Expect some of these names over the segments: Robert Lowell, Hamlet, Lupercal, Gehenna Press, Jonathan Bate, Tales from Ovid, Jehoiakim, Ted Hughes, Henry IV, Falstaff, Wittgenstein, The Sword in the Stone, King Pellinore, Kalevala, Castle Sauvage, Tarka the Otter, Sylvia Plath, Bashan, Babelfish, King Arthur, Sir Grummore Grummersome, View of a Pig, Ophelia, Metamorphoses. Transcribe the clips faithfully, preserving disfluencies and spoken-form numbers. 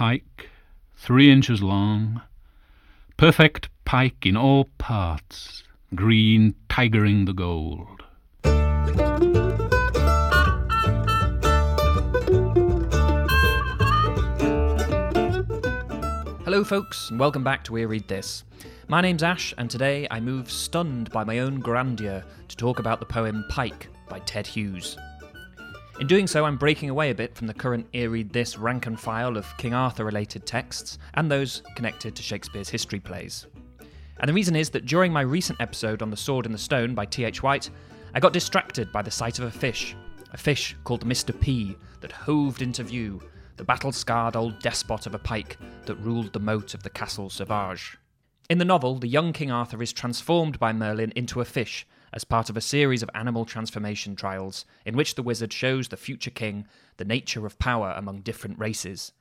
pike, three inches long, perfect pike in all parts, green tigering the gold. Hello folks, and welcome back to We Read This. My name's Ash, and today I move stunned by my own grandeur to talk about the poem Pike by Ted Hughes. In doing so, I'm breaking away a bit from the current eerie this rank and file of King Arthur-related texts and those connected to Shakespeare's history plays. And the reason is that during my recent episode on The Sword in the Stone by T H White, I got distracted by the sight of a fish, a fish called Mister P, that hoved into view, the battle-scarred old despot of a pike that ruled the moat of the Castle Sauvage. In the novel, the young King Arthur is transformed by Merlin into a fish, as part of a series of animal transformation trials in which the wizard shows the future king the nature of power among different races: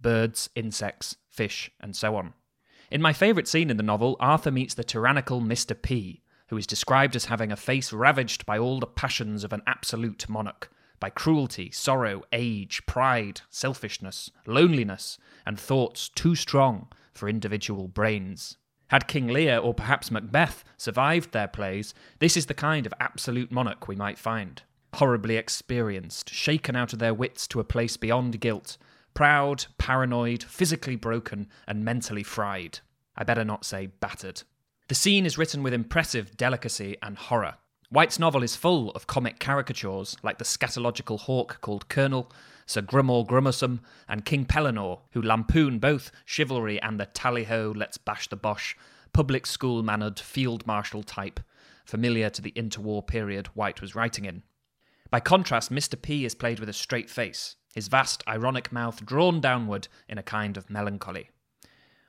birds, insects, fish, and so on. In my favourite scene in the novel, Arthur meets the tyrannical Mister P, who is described as having a face ravaged by all the passions of an absolute monarch, by cruelty, sorrow, age, pride, selfishness, loneliness, and thoughts too strong for individual brains. Had King Lear or perhaps Macbeth survived their plays, this is the kind of absolute monarch we might find. Horribly experienced, shaken out of their wits to a place beyond guilt, proud, paranoid, physically broken, and mentally fried. I better not say battered. The scene is written with impressive delicacy and horror. White's novel is full of comic caricatures, like the scatological hawk called Colonel, Sir Grummore Grummersome, and King Pellinore, who lampoon both chivalry and the tally-ho, let's bash the bosh, public school-mannered, field-marshal type, familiar to the interwar period White was writing in. By contrast, Mister P is played with a straight face, his vast, ironic mouth drawn downward in a kind of melancholy.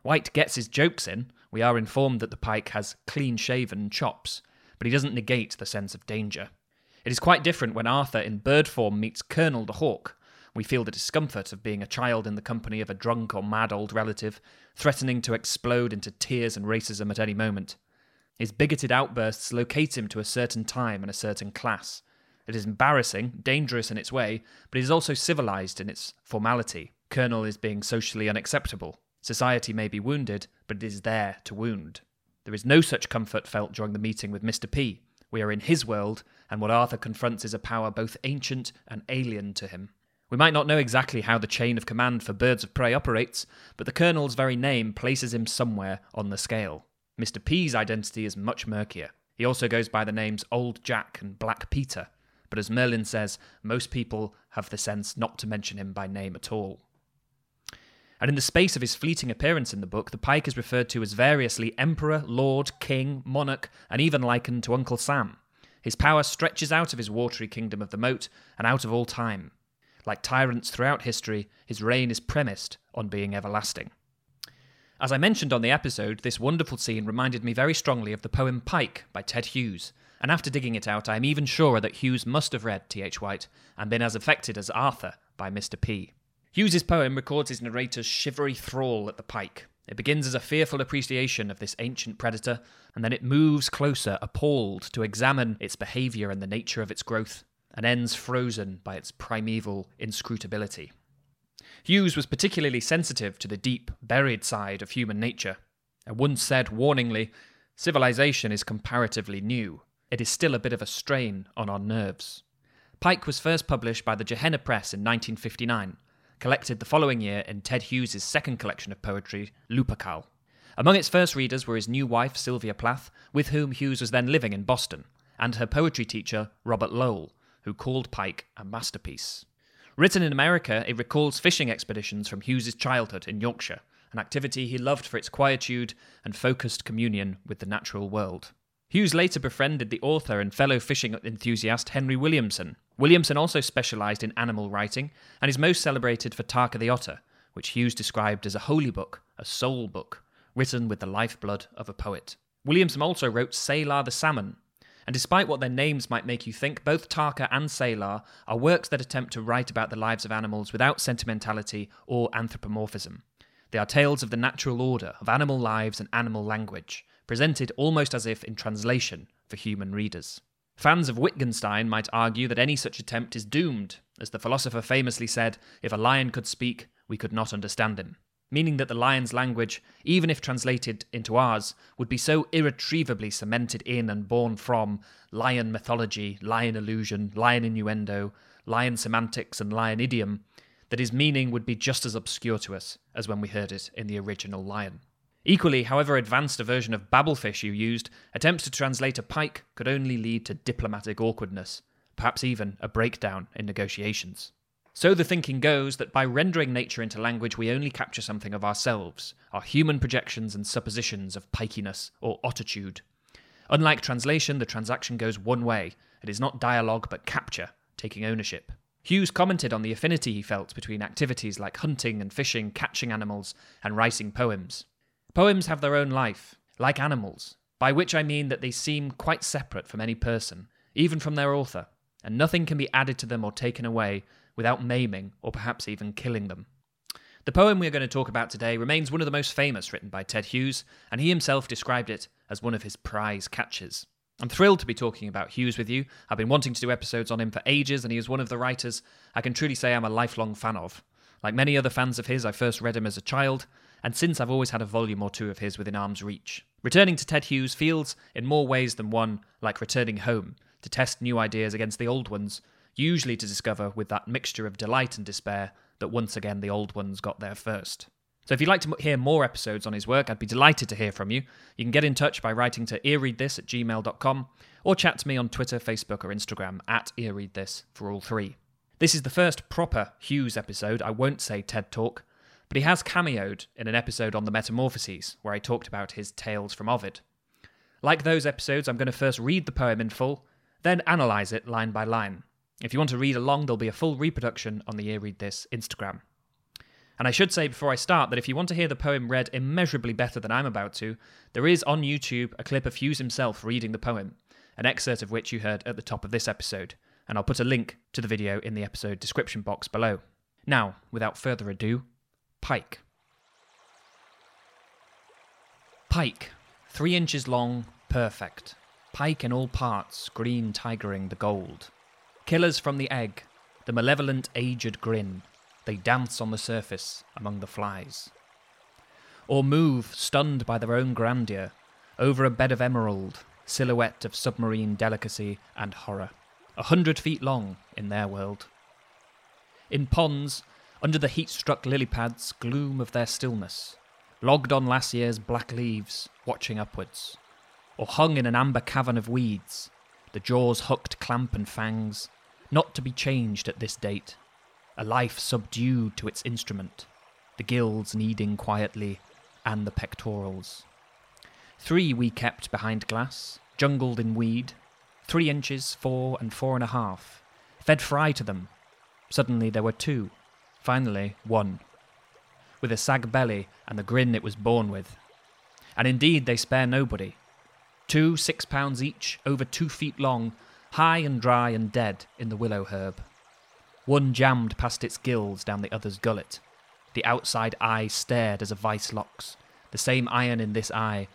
White gets his jokes in. We are informed that the pike has clean-shaven chops, but he doesn't negate the sense of danger. It is quite different when Arthur in bird form meets Colonel the Hawk. We feel the discomfort of being a child in the company of a drunk or mad old relative, threatening to explode into tears and racism at any moment. His bigoted outbursts locate him to a certain time and a certain class. It is embarrassing, dangerous in its way, but it is also civilised in its formality. Colonel is being socially unacceptable. Society may be wounded, but it is there to wound. There is no such comfort felt during the meeting with Mister P. We are in his world, and what Arthur confronts is a power both ancient and alien to him. We might not know exactly how the chain of command for birds of prey operates, but the Colonel's very name places him somewhere on the scale. Mister P's identity is much murkier. He also goes by the names Old Jack and Black Peter, but as Merlin says, most people have the sense not to mention him by name at all. And in the space of his fleeting appearance in the book, the pike is referred to as variously emperor, lord, king, monarch, and even likened to Uncle Sam. His power stretches out of his watery kingdom of the moat and out of all time. Like tyrants throughout history, his reign is premised on being everlasting. As I mentioned on the episode, this wonderful scene reminded me very strongly of the poem Pike by Ted Hughes, and after digging it out, I am even surer that Hughes must have read T H White and been as affected as Arthur by Mister P. Hughes's poem records his narrator's shivery thrall at the pike. It begins as a fearful appreciation of this ancient predator, and then it moves closer, appalled, to examine its behaviour and the nature of its growth, and ends frozen by its primeval inscrutability. Hughes was particularly sensitive to the deep, buried side of human nature, and once said warningly, "Civilization is comparatively new. It is still a bit of a strain on our nerves." Pike was first published by the Gehenna Press in nineteen fifty-nine, collected the following year in Ted Hughes' second collection of poetry, Lupercal. Among its first readers were his new wife, Sylvia Plath, with whom Hughes was then living in Boston, and her poetry teacher, Robert Lowell, who called Pike a masterpiece. Written in America, it recalls fishing expeditions from Hughes' childhood in Yorkshire, an activity he loved for its quietude and focused communion with the natural world. Hughes later befriended the author and fellow fishing enthusiast Henry Williamson. Williamson also specialised in animal writing and is most celebrated for Tarka the Otter, which Hughes described as a holy book, a soul book, written with the lifeblood of a poet. Williamson also wrote Salar the Salmon, and despite what their names might make you think, both Tarka and Salar are works that attempt to write about the lives of animals without sentimentality or anthropomorphism. They are tales of the natural order, of animal lives and animal language, presented almost as if in translation for human readers. Fans of Wittgenstein might argue that any such attempt is doomed. As the philosopher famously said, if a lion could speak, we could not understand him, meaning that the lion's language, even if translated into ours, would be so irretrievably cemented in and born from lion mythology, lion illusion, lion innuendo, lion semantics, and lion idiom, that his meaning would be just as obscure to us as when we heard it in the original lion. Equally, however advanced a version of Babelfish you used, attempts to translate a pike could only lead to diplomatic awkwardness, perhaps even a breakdown in negotiations. So the thinking goes that by rendering nature into language, we only capture something of ourselves, our human projections and suppositions of pikiness or ottitude. Unlike translation, the transaction goes one way. It is not dialogue, but capture, taking ownership. Hughes commented on the affinity he felt between activities like hunting and fishing, catching animals, and writing poems. Poems have their own life, like animals, by which I mean that they seem quite separate from any person, even from their author, and nothing can be added to them or taken away without maiming or perhaps even killing them. The poem we are going to talk about today remains one of the most famous written by Ted Hughes, and he himself described it as one of his prize catches. I'm thrilled to be talking about Hughes with you. I've been wanting to do episodes on him for ages, and he is one of the writers I can truly say I'm a lifelong fan of. Like many other fans of his, I first read him as a child, and since I've always had a volume or two of his within arm's reach. Returning to Ted Hughes feels, in more ways than one, like returning home, to test new ideas against the old ones, usually to discover with that mixture of delight and despair that once again the old ones got there first. So if you'd like to hear more episodes on his work, I'd be delighted to hear from you. You can get in touch by writing to earreadthis at gmail dot com or chat to me on Twitter, Facebook or Instagram at earreadthis for all three. This is the first proper Hughes episode. I won't say TED Talk, but he has cameoed in an episode on the Metamorphoses where I talked about his Tales from Ovid. Like those episodes, I'm going to first read the poem in full, then analyse it line by line. If you want to read along, there'll be a full reproduction on the Ear Read This Instagram. And I should say before I start that if you want to hear the poem read immeasurably better than I'm about to, there is on YouTube a clip of Hughes himself reading the poem, an excerpt of which you heard at the top of this episode, and I'll put a link to the video in the episode description box below. Now, without further ado, Pike. Pike, three inches long, perfect. Pike in all parts, green tigering the gold. Killers from the egg, the malevolent aged grin, they dance on the surface among the flies. Or move, stunned by their own grandeur, over a bed of emerald, silhouette of submarine delicacy and horror, a hundred feet long in their world. In ponds, under the heat-struck lily pads, gloom of their stillness, logged on last year's black leaves, watching upwards, or hung in an amber cavern of weeds, the jaws hooked clamp and fangs, not to be changed at this date, a life subdued to its instrument, the gills kneading quietly, and the pectorals. Three we kept behind glass, jungled in weed, three inches, four and four and a half, fed fry to them. Suddenly there were two, finally one, with a sag belly and the grin it was born with. And indeed they spare nobody. Two six pounds each, over two feet long, high and dry and dead in the willow herb. One jammed past its gills down the other's gullet. The outside eye stared as a vice locks, the same iron in this eye,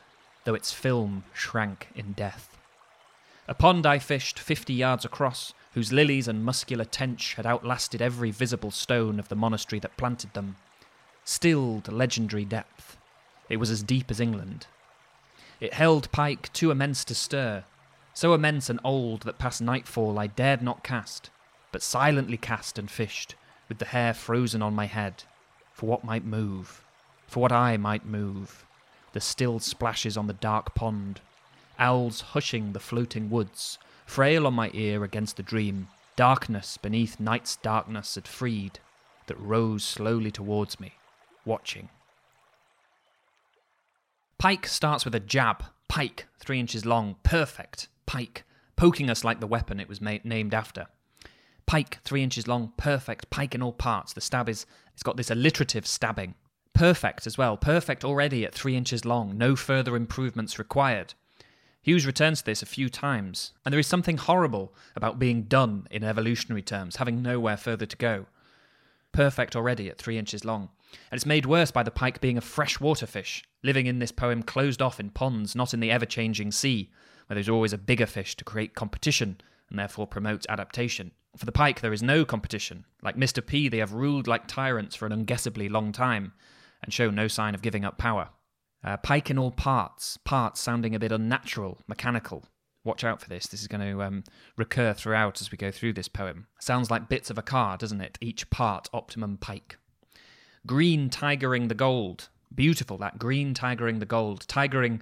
though its film shrank in death. A pond I fished fifty yards across, whose lilies and muscular tench had outlasted every visible stone of the monastery that planted them. Stilled legendary depth. It was as deep as England. It held pike too immense to stir, so immense and old that past nightfall I dared not cast, but silently cast and fished, with the hair frozen on my head, for what might move, for what I might move, the still splashes on the dark pond, owls hushing the floating woods, frail on my ear against the dream, darkness beneath night's darkness had freed, that rose slowly towards me, watching. Pike starts with a jab. Pike, three inches long, perfect. Pike, poking us like the weapon it was ma- named after. Pike, three inches long, perfect. Pike in all parts. The stab is, it's got this alliterative stabbing. Perfect as well. Perfect already at three inches long. No further improvements required. Hughes returns to this a few times, and there is something horrible about being done in evolutionary terms, having nowhere further to go. Perfect already at three inches long. And it's made worse by the pike being a freshwater fish, living in this poem closed off in ponds, not in the ever-changing sea, where there's always a bigger fish to create competition and therefore promotes adaptation. For the pike, there is no competition. Like Mister P, they have ruled like tyrants for an unguessably long time, and show no sign of giving up power. Uh, pike in all parts, parts sounding a bit unnatural, mechanical. Watch out for this. This is going to um, recur throughout as we go through this poem. Sounds like bits of a car, doesn't it? Each part, optimum pike. Green tigering the gold. Beautiful, that green tigering the gold. Tigering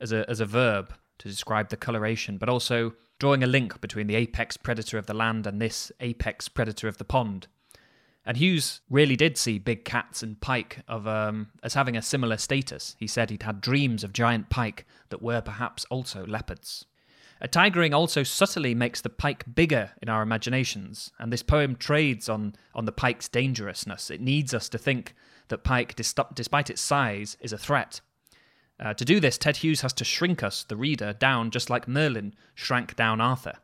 as a as a verb to describe the coloration, but also drawing a link between the apex predator of the land and this apex predator of the pond. And Hughes really did see big cats and pike of um, as having a similar status. He said he'd had dreams of giant pike that were perhaps also leopards. A tigering also subtly makes the pike bigger in our imaginations, and this poem trades on, on the pike's dangerousness. It needs us to think that pike, dis- despite its size, is a threat. Uh, to do this, Ted Hughes has to shrink us, the reader, down just like Merlin shrank down Arthur.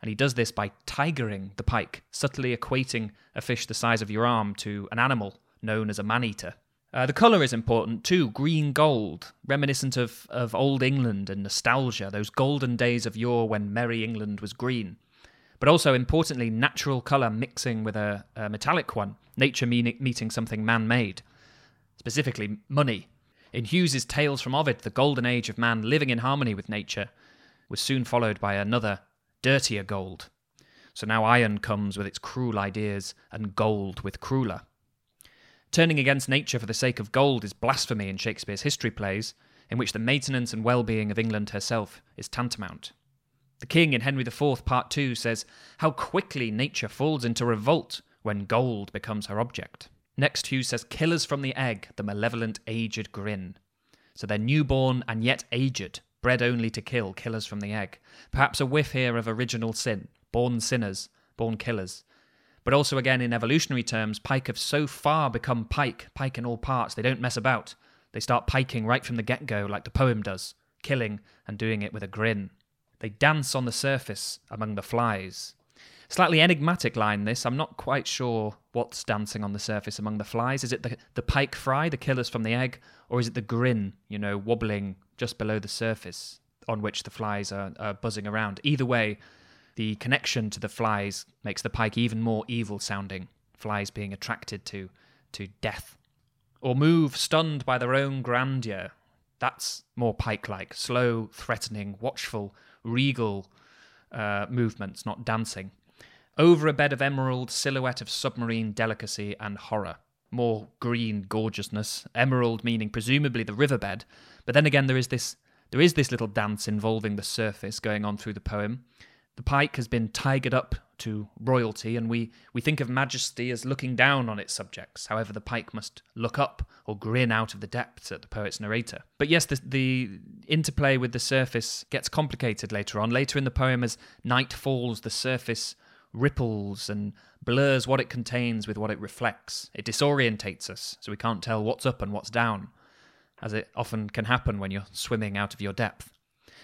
And he does this by tigering the pike, subtly equating a fish the size of your arm to an animal known as a man-eater. Uh, the colour is important too, green gold, reminiscent of, of old England and nostalgia, those golden days of yore when merry England was green. But also, importantly, natural colour mixing with a, a metallic one, nature meaning, meeting something man-made, specifically money. In Hughes's Tales from Ovid, the golden age of man living in harmony with nature was soon followed by another, dirtier gold. So now iron comes with its cruel ideas, and gold with crueler. Turning against nature for the sake of gold is blasphemy in Shakespeare's history plays, in which the maintenance and well-being of England herself is tantamount. The king in Henry the Fourth, Part two, says, "How quickly nature falls into revolt when gold becomes her object." Next, Hughes says, "Killers from the egg, the malevolent aged grin." So they're newborn and yet aged, bred only to kill, killers from the egg. Perhaps a whiff here of original sin, born sinners, born killers. But also again, in evolutionary terms, pike have so far become pike, pike in all parts, they don't mess about. They start piking right from the get-go like the poem does, killing and doing it with a grin. They dance on the surface among the flies. Slightly enigmatic line, this. I'm not quite sure what's dancing on the surface among the flies. Is it the, the pike fry, the killers from the egg, or is it the grin, you know, wobbling just below the surface on which the flies are, are buzzing around? Either way, the connection to the flies makes the pike even more evil-sounding, flies being attracted to, to death. Or move, stunned by their own grandeur. That's more pike-like, slow, threatening, watchful, regal uh, movements, not dancing. Over a bed of emerald, silhouette of submarine delicacy and horror. More green gorgeousness, emerald meaning presumably the riverbed, but then again there is this there is this little dance involving the surface going on through the poem. The pike has been tigered up to royalty, and we, we think of majesty as looking down on its subjects. However, the pike must look up or grin out of the depths at the poet's narrator. But yes, the, the interplay with the surface gets complicated later on. Later in the poem, as night falls, the surface ripples and blurs what it contains with what it reflects. It disorientates us, so we can't tell what's up and what's down, as it often can happen when you're swimming out of your depth.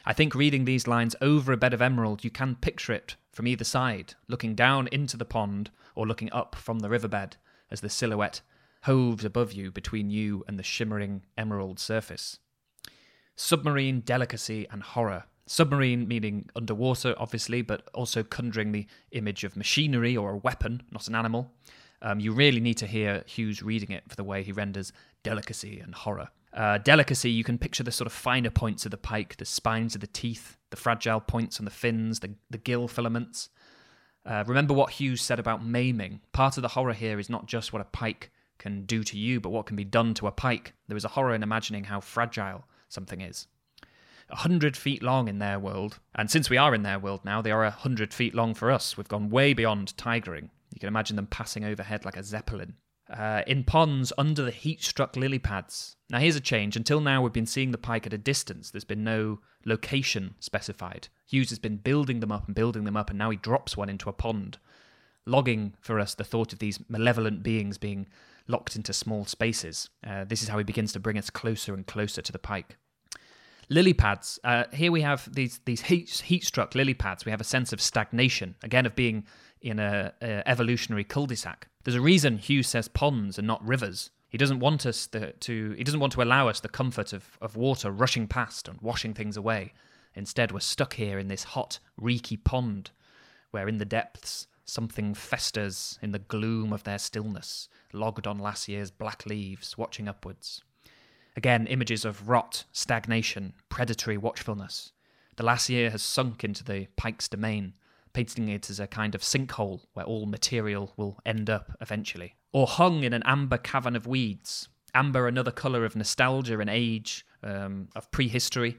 I think reading these lines over a bed of emerald, you can picture it from either side, looking down into the pond or looking up from the riverbed as the silhouette hoves above you between you and the shimmering emerald surface. Submarine delicacy and horror. Submarine meaning underwater, obviously, but also conjuring the image of machinery or a weapon, not an animal. Um, you really need to hear Hughes reading it for the way he renders delicacy and horror. Uh, delicacy, you can picture the sort of finer points of the pike, the spines of the teeth, the fragile points on the fins, the, the gill filaments. Uh, remember what Hughes said about maiming. Part of the horror here is not just what a pike can do to you, but what can be done to a pike. There is a horror in imagining how fragile something is. A hundred feet long in their world, and since we are in their world now, they are a hundred feet long for us. We've gone way beyond tigering. You can imagine them passing overhead like a zeppelin. Uh, in ponds, under the heat-struck lily pads. Now here's a change. Until now we've been seeing the pike at a distance. There's been no location specified. Hughes has been building them up and building them up, and now he drops one into a pond, logging for us the thought of these malevolent beings being locked into small spaces. Uh, this is how he begins to bring us closer and closer to the pike. Lily pads. Uh, here we have these these heat, heat-struck lily pads. We have a sense of stagnation, again of being in a, a evolutionary cul-de-sac. There's a reason Hughes says ponds and not rivers. He doesn't want us the, to. He doesn't want to allow us the comfort of, of water rushing past and washing things away. Instead, we're stuck here in this hot, reeky pond, where in the depths something festers in the gloom of their stillness, logged on last year's black leaves, watching upwards. Again, images of rot, stagnation, predatory watchfulness. The last year has sunk into the pike's domain, painting it as a kind of sinkhole where all material will end up eventually. Or hung in an amber cavern of weeds, amber another colour of nostalgia and age, um, of prehistory.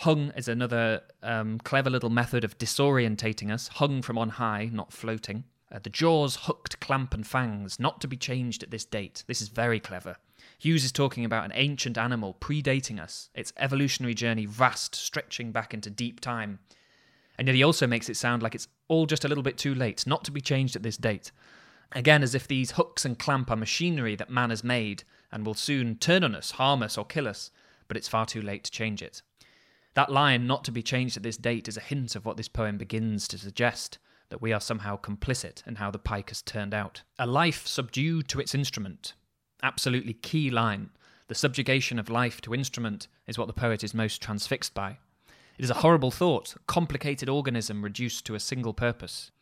Hung is another um, clever little method of disorientating us, hung from on high, not floating. Uh, the jaws, hooked, clamp and fangs, not to be changed at this date. This is very clever. Hughes is talking about an ancient animal predating us, its evolutionary journey vast, stretching back into deep time. And yet he also makes it sound like it's all just a little bit too late, not to be changed at this date. Again, as if these hooks and clamp are machinery that man has made and will soon turn on us, harm us, or kill us, but it's far too late to change it. That line, not to be changed at this date, is a hint of what this poem begins to suggest, that we are somehow complicit in how the pike has turned out. A life subdued to its instrument. Absolutely key line. The subjugation of life to instrument is what the poet is most transfixed by. It is a horrible thought, a complicated organism reduced to a single purpose.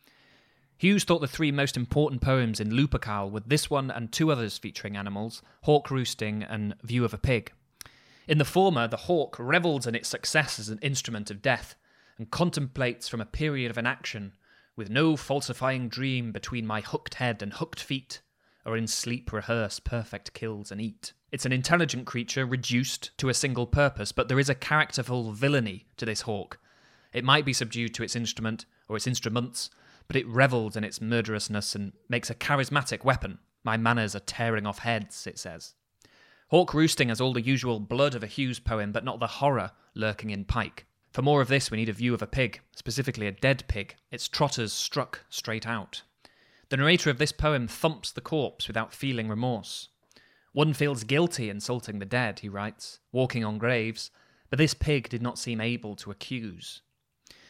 Hughes thought the three most important poems in Lupercal were this one and two others featuring animals, Hawk Roosting and View of a Pig. In the former, the hawk revels in its success as an instrument of death and contemplates from a period of inaction, with no falsifying dream between my hooked head and hooked feet, or in sleep rehearse perfect kills and eat. It's an intelligent creature reduced to a single purpose, but there is a characterful villainy to this hawk. It might be subdued to its instrument, or its instruments, but it revels in its murderousness and makes a charismatic weapon. My manners are tearing off heads, it says. Hawk Roosting has all the usual blood of a Hughes poem, but not the horror lurking in pike. For more of this, we need a view of a pig, specifically a dead pig, its trotters struck straight out. The narrator of this poem thumps the corpse without feeling remorse. One feels guilty insulting the dead, he writes, walking on graves, but this pig did not seem able to accuse.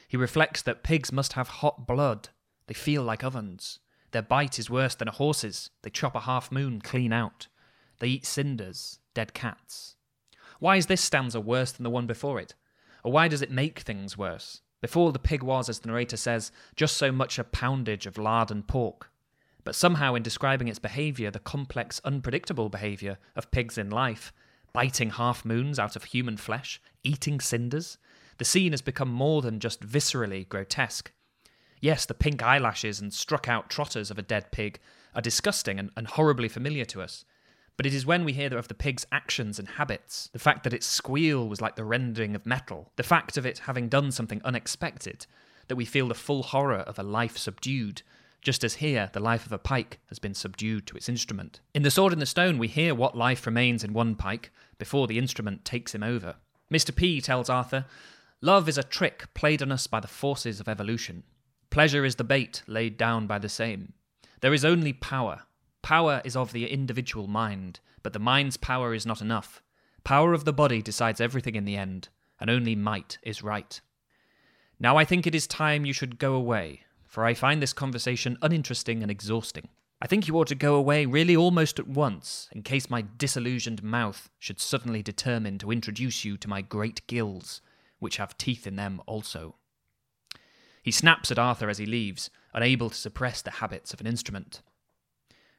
He reflects that pigs must have hot blood. They feel like ovens. Their bite is worse than a horse's. They chop a half moon clean out. They eat cinders, dead cats. Why is this stanza worse than the one before it? Or why does it make things worse? Before, the pig was, as the narrator says, just so much a poundage of lard and pork. But somehow in describing its behaviour, the complex, unpredictable behaviour of pigs in life, biting half-moons out of human flesh, eating cinders, the scene has become more than just viscerally grotesque. Yes, the pink eyelashes and struck-out trotters of a dead pig are disgusting and, and horribly familiar to us. But it is when we hear of the pig's actions and habits, the fact that its squeal was like the rending of metal, the fact of it having done something unexpected, that we feel the full horror of a life subdued, just as here the life of a pike has been subdued to its instrument. In The Sword in the Stone, we hear what life remains in one pike before the instrument takes him over. Mister P tells Arthur, "Love is a trick played on us by the forces of evolution. Pleasure is the bait laid down by the same. There is only power. Power is of the individual mind, but the mind's power is not enough. Power of the body decides everything in the end, and only might is right. Now I think it is time you should go away, for I find this conversation uninteresting and exhausting. I think you ought to go away really almost at once, in case my disillusioned mouth should suddenly determine to introduce you to my great gills, which have teeth in them also." He snaps at Arthur as he leaves, unable to suppress the habits of an instrument.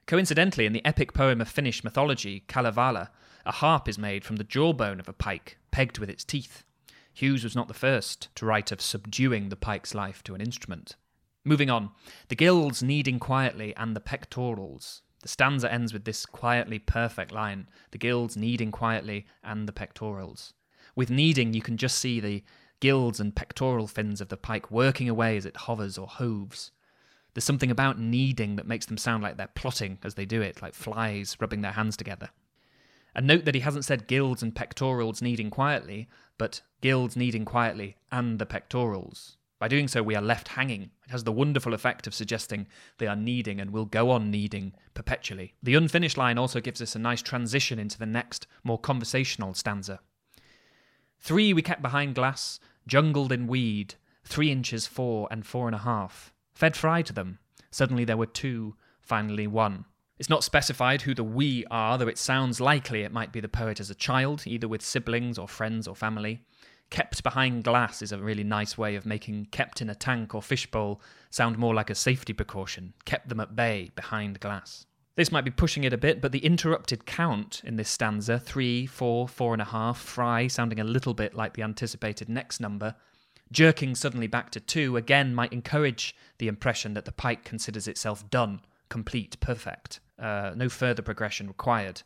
Coincidentally, in the epic poem of Finnish mythology, Kalevala, a harp is made from the jawbone of a pike, pegged with its teeth. Hughes was not the first to write of subduing the pike's life to an instrument. Moving on, the gills kneading quietly and the pectorals. The stanza ends with this quietly perfect line, the gills kneading quietly and the pectorals. With kneading, you can just see the gills and pectoral fins of the pike working away as it hovers or hoves. There's something about kneading that makes them sound like they're plotting as they do it, like flies rubbing their hands together. And note that he hasn't said gills and pectorals kneading quietly, but gills kneading quietly and the pectorals. By doing so, we are left hanging. It has the wonderful effect of suggesting they are kneading and will go on kneading perpetually. The unfinished line also gives us a nice transition into the next, more conversational stanza. Three we kept behind glass, jungled in weed, three inches four and four and a half. Fed fry to them. Suddenly there were two, finally one. It's not specified who the we are, though it sounds likely it might be the poet as a child, either with siblings or friends or family. kept behind glass is a really nice way of making kept in a tank or fishbowl sound more like a safety precaution. Kept them at bay behind glass. This might be pushing it a bit, but the interrupted count in this stanza, three, four, four and a half, fry, sounding a little bit like the anticipated next number, jerking suddenly back to two, again might encourage the impression that the pike considers itself done, complete, perfect. Uh, no further progression required.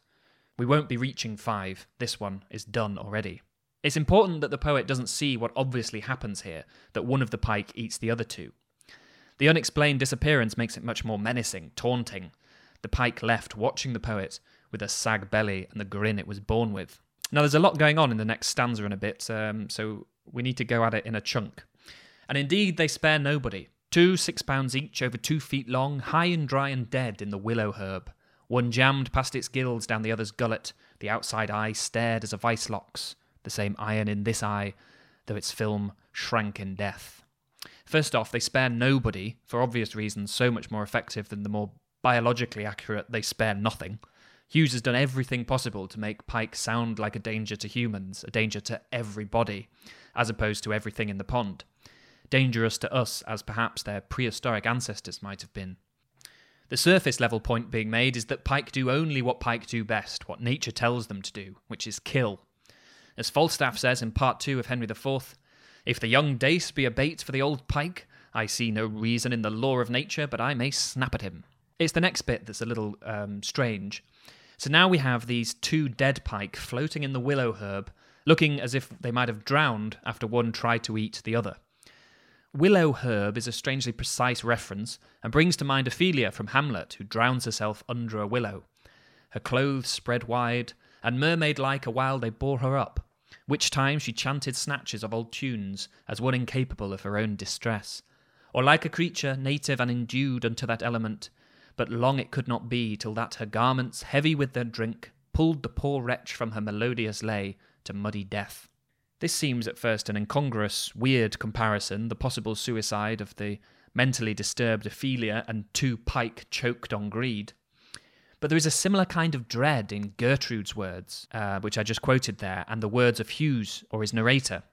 We won't be reaching five. This one is done already. It's important that the poet doesn't see what obviously happens here, that one of the pike eats the other two. The unexplained disappearance makes it much more menacing, taunting. The pike left watching the poet with a sag belly and the grin it was born with. Now, there's a lot going on in the next stanza in a bit, um, so we need to go at it in a chunk. And indeed, they spare nobody. Two six pounds each, over two feet long, high and dry and dead in the willow herb. One jammed past its gills down the other's gullet. The outside eye stared as a vice locks. The same iron in this eye, though its film shrank in death. First off, they spare nobody, for obvious reasons so much more effective than the more biologically accurate, they spare nothing. Hughes has done everything possible to make pike sound like a danger to humans, a danger to everybody, as opposed to everything in the pond. Dangerous to us, as perhaps their prehistoric ancestors might have been. The surface level point being made is that pike do only what pike do best, what nature tells them to do, which is kill. As Falstaff says in part two of Henry the Fourth, "If the young dace be a bait for the old pike, I see no reason in the law of nature, but I may snap at him." It's the next bit that's a little um, strange. So now we have these two dead pike floating in the willow herb, looking as if they might have drowned after one tried to eat the other. Willow herb is a strangely precise reference and brings to mind Ophelia from Hamlet, who drowns herself under a willow. Her clothes spread wide, and mermaid-like a while they bore her up, which time she chanted snatches of old tunes, as one incapable of her own distress, or like a creature native and endued unto that element, but long it could not be till that her garments, heavy with their drink, pulled the poor wretch from her melodious lay to muddy death. This seems at first an incongruous, weird comparison, the possible suicide of the mentally disturbed Ophelia and two pike choked on greed. But there is a similar kind of dread in Gertrude's words, uh, which I just quoted there, and the words of Hughes or his narrator.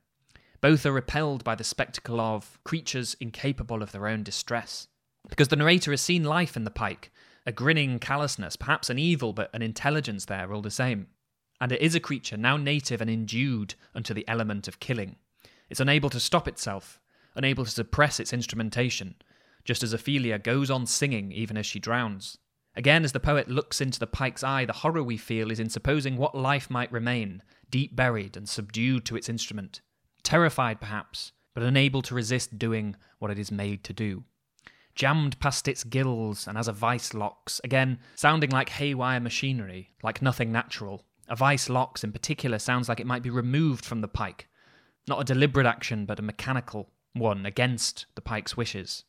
Both are repelled by the spectacle of creatures incapable of their own distress. Because the narrator has seen life in the pike, a grinning callousness, perhaps an evil but an intelligence there all the same. And it is a creature now native and endued unto the element of killing. It's unable to stop itself, unable to suppress its instrumentation, just as Ophelia goes on singing even as she drowns. Again, as the poet looks into the pike's eye, the horror we feel is in supposing what life might remain, deep buried and subdued to its instrument, terrified perhaps, but unable to resist doing what it is made to do. Jammed past its gills and as a vice locks, again sounding like haywire machinery, like nothing natural. A vice locks in particular sounds like it might be removed from the pike, not a deliberate action but a mechanical one against the pike's wishes.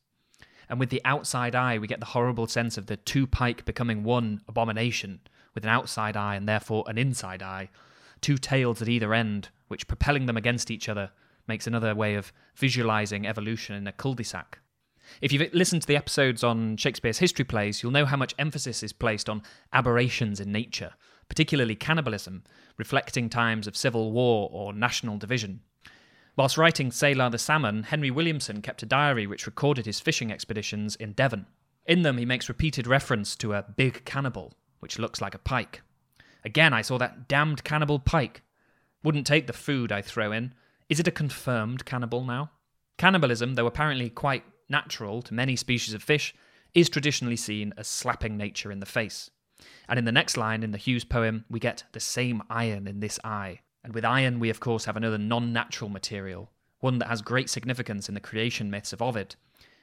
And with the outside eye we get the horrible sense of the two pike becoming one abomination, with an outside eye and therefore an inside eye, two tails at either end, which propelling them against each other makes another way of visualising evolution in a cul-de-sac. If you've listened to the episodes on Shakespeare's history plays, you'll know how much emphasis is placed on aberrations in nature, particularly cannibalism, reflecting times of civil war or national division. Whilst writing Salar the Salmon, Henry Williamson kept a diary which recorded his fishing expeditions in Devon. In them, he makes repeated reference to a big cannibal, which looks like a pike. "Again, I saw that damned cannibal pike. Wouldn't take the food I throw in. Is it a confirmed cannibal now?" Cannibalism, though apparently quite natural to many species of fish, is traditionally seen as slapping nature in the face. And in the next line in the Hughes poem, we get the same iron in this eye. And with iron, we of course have another non-natural material, one that has great significance in the creation myths of Ovid,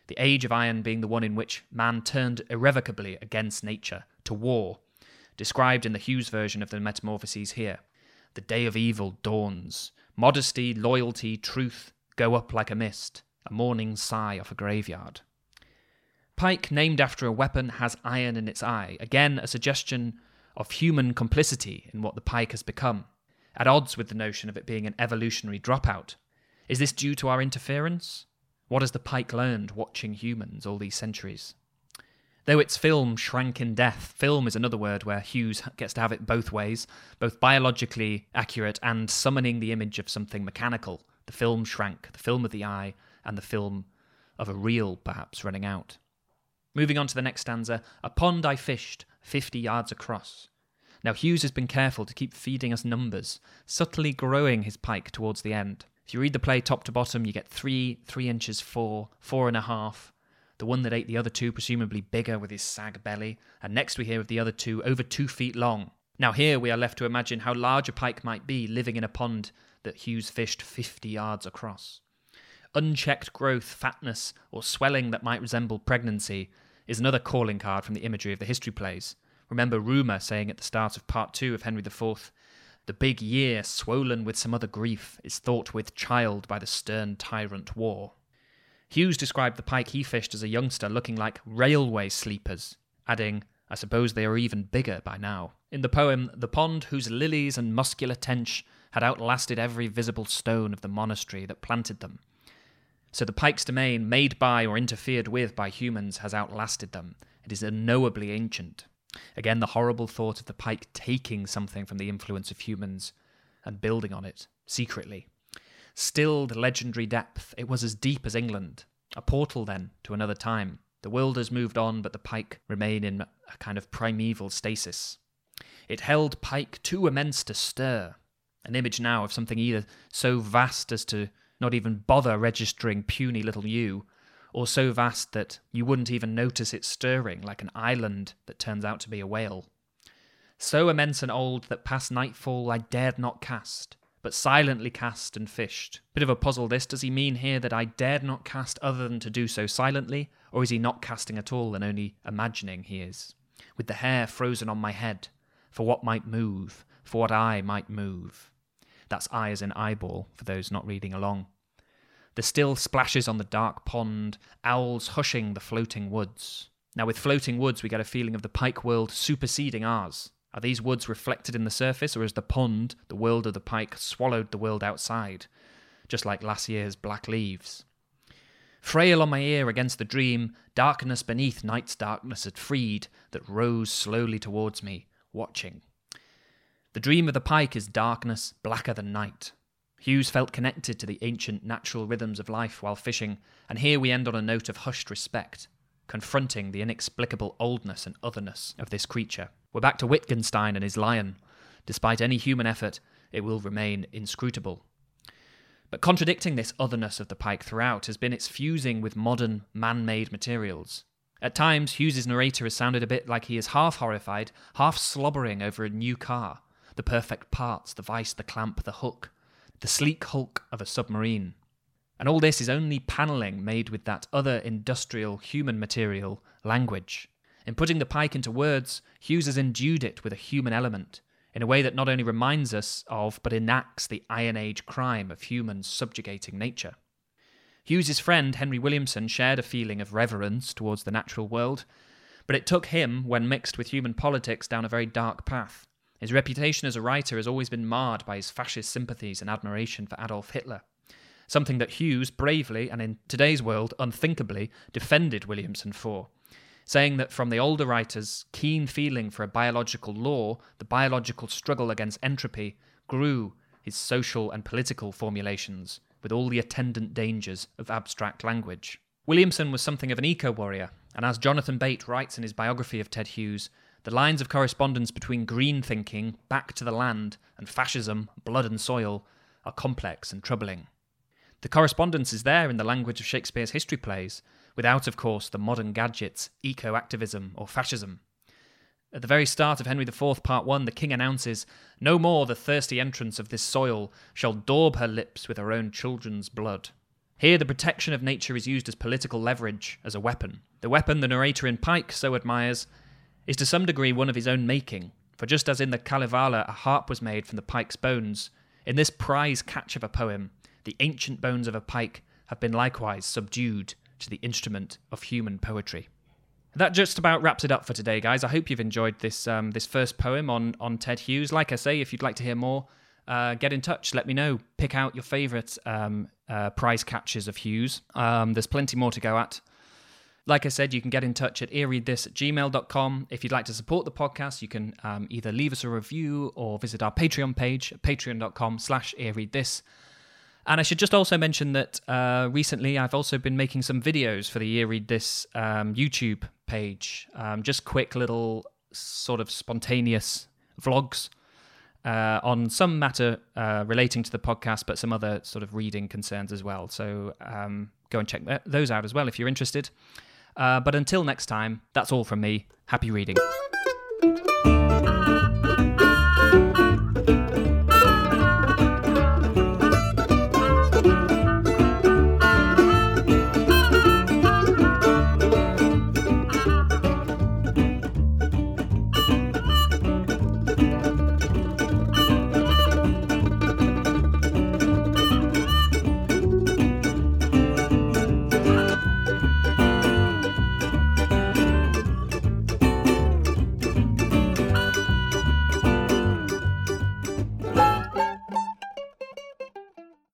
the age of iron being the one in which man turned irrevocably against nature, to war, described in the Hughes version of the Metamorphoses here. "The day of evil dawns. Modesty, loyalty, truth go up like a mist. A morning sigh off a graveyard." Pike, named after a weapon, has iron in its eye. Again, a suggestion of human complicity in what the pike has become, at odds with the notion of it being an evolutionary dropout. Is this due to our interference? What has the pike learned watching humans all these centuries? Though its film shrank in death, film is another word where Hughes gets to have it both ways, both biologically accurate and summoning the image of something mechanical. The film shrank, the film of the eye, and the film of a reel, perhaps, running out. Moving on to the next stanza, a pond I fished, fifty yards across. Now Hughes has been careful to keep feeding us numbers, subtly growing his pike towards the end. If you read the play top to bottom, you get three, three inches, four, four and a half. The one that ate the other two, presumably bigger with his sag belly. And next we hear of the other two, over two feet long. Now here we are left to imagine how large a pike might be living in a pond that Hughes fished fifty yards across. Unchecked growth, fatness, or swelling that might resemble pregnancy is another calling card from the imagery of the history plays. Remember Rumour saying at the start of part two of Henry the Fourth, the big year, swollen with some other grief, is thought with child by the stern tyrant war. Hughes described the pike he fished as a youngster looking like railway sleepers, adding, I suppose they are even bigger by now. In the poem, the pond whose lilies and muscular tench had outlasted every visible stone of the monastery that planted them. So the pike's domain, made by or interfered with by humans, has outlasted them. It is unknowably ancient. Again, the horrible thought of the pike taking something from the influence of humans and building on it, secretly. Stilled legendary depth, it was as deep as England. A portal, then, to another time. The world has moved on, but the pike remain in a kind of primeval stasis. It held pike too immense to stir. An image now of something either so vast as to not even bother registering puny little you, or so vast that you wouldn't even notice it stirring, like an island that turns out to be a whale. So immense and old that past nightfall I dared not cast, but silently cast and fished. Bit of a puzzle this, does he mean here that I dared not cast other than to do so silently, or is he not casting at all and only imagining he is? With the hair frozen on my head, for what might move, for what I might move. That's eye as in eyeball, for those not reading along. The still splashes on the dark pond, owls hushing the floating woods. Now with floating woods we get a feeling of the pike world superseding ours. Are these woods reflected in the surface, or is the pond, the world of the pike, swallowed the world outside, just like last year's black leaves? Frail on my ear against the dream, darkness beneath night's darkness had freed, that rose slowly towards me, watching. The dream of the pike is darkness blacker than night. Hughes felt connected to the ancient natural rhythms of life while fishing, and here we end on a note of hushed respect, confronting the inexplicable oldness and otherness of this creature. We're back to Wittgenstein and his lion. Despite any human effort, it will remain inscrutable. But contradicting this otherness of the pike throughout has been its fusing with modern, man-made materials. At times, Hughes's narrator has sounded a bit like he is half horrified, half slobbering over a new car. The perfect parts, the vice, the clamp, the hook. The sleek hulk of a submarine. And all this is only panelling made with that other industrial human material, language. In putting the pike into words, Hughes has endued it with a human element, in a way that not only reminds us of, but enacts the Iron Age crime of humans subjugating nature. Hughes's friend, Henry Williamson, shared a feeling of reverence towards the natural world, but it took him, when mixed with human politics, down a very dark path. His reputation as a writer has always been marred by his fascist sympathies and admiration for Adolf Hitler, something that Hughes bravely, and in today's world, unthinkably, defended Williamson for, saying that from the older writer's keen feeling for a biological law, the biological struggle against entropy grew his social and political formulations, with all the attendant dangers of abstract language. Williamson was something of an eco-warrior, and as Jonathan Bate writes in his biography of Ted Hughes, the lines of correspondence between green thinking, back to the land, and fascism, blood and soil, are complex and troubling. The correspondence is there in the language of Shakespeare's history plays, without, of course, the modern gadgets, eco-activism or fascism. At the very start of Henry the Fourth, Part One, the king announces, "No more the thirsty entrance of this soil shall daub her lips with her own children's blood." Here, the protection of nature is used as political leverage, as a weapon. The weapon the narrator in Pike so admires is to some degree one of his own making, for just as in the Kalevala a harp was made from the pike's bones, in this prize catch of a poem, the ancient bones of a pike have been likewise subdued to the instrument of human poetry. That just about wraps it up for today, guys. I hope you've enjoyed this um, this first poem on, on Ted Hughes. Like I say, if you'd like to hear more, uh, get in touch, let me know. Pick out your favourite um, uh, prize catches of Hughes. Um, there's plenty more to go at. Like I said, you can get in touch at earreadthis at gmail dot com. If you'd like to support the podcast, you can um, either leave us a review or visit our Patreon page at patreon dot com slash earreadthis. And I should just also mention that uh, recently I've also been making some videos for the Ear Read This um, YouTube page. Um, just quick little sort of spontaneous vlogs uh, on some matter uh, relating to the podcast, but some other sort of reading concerns as well. So um, go and check th- those out as well if you're interested. Uh, but until next time, that's all from me. Happy reading.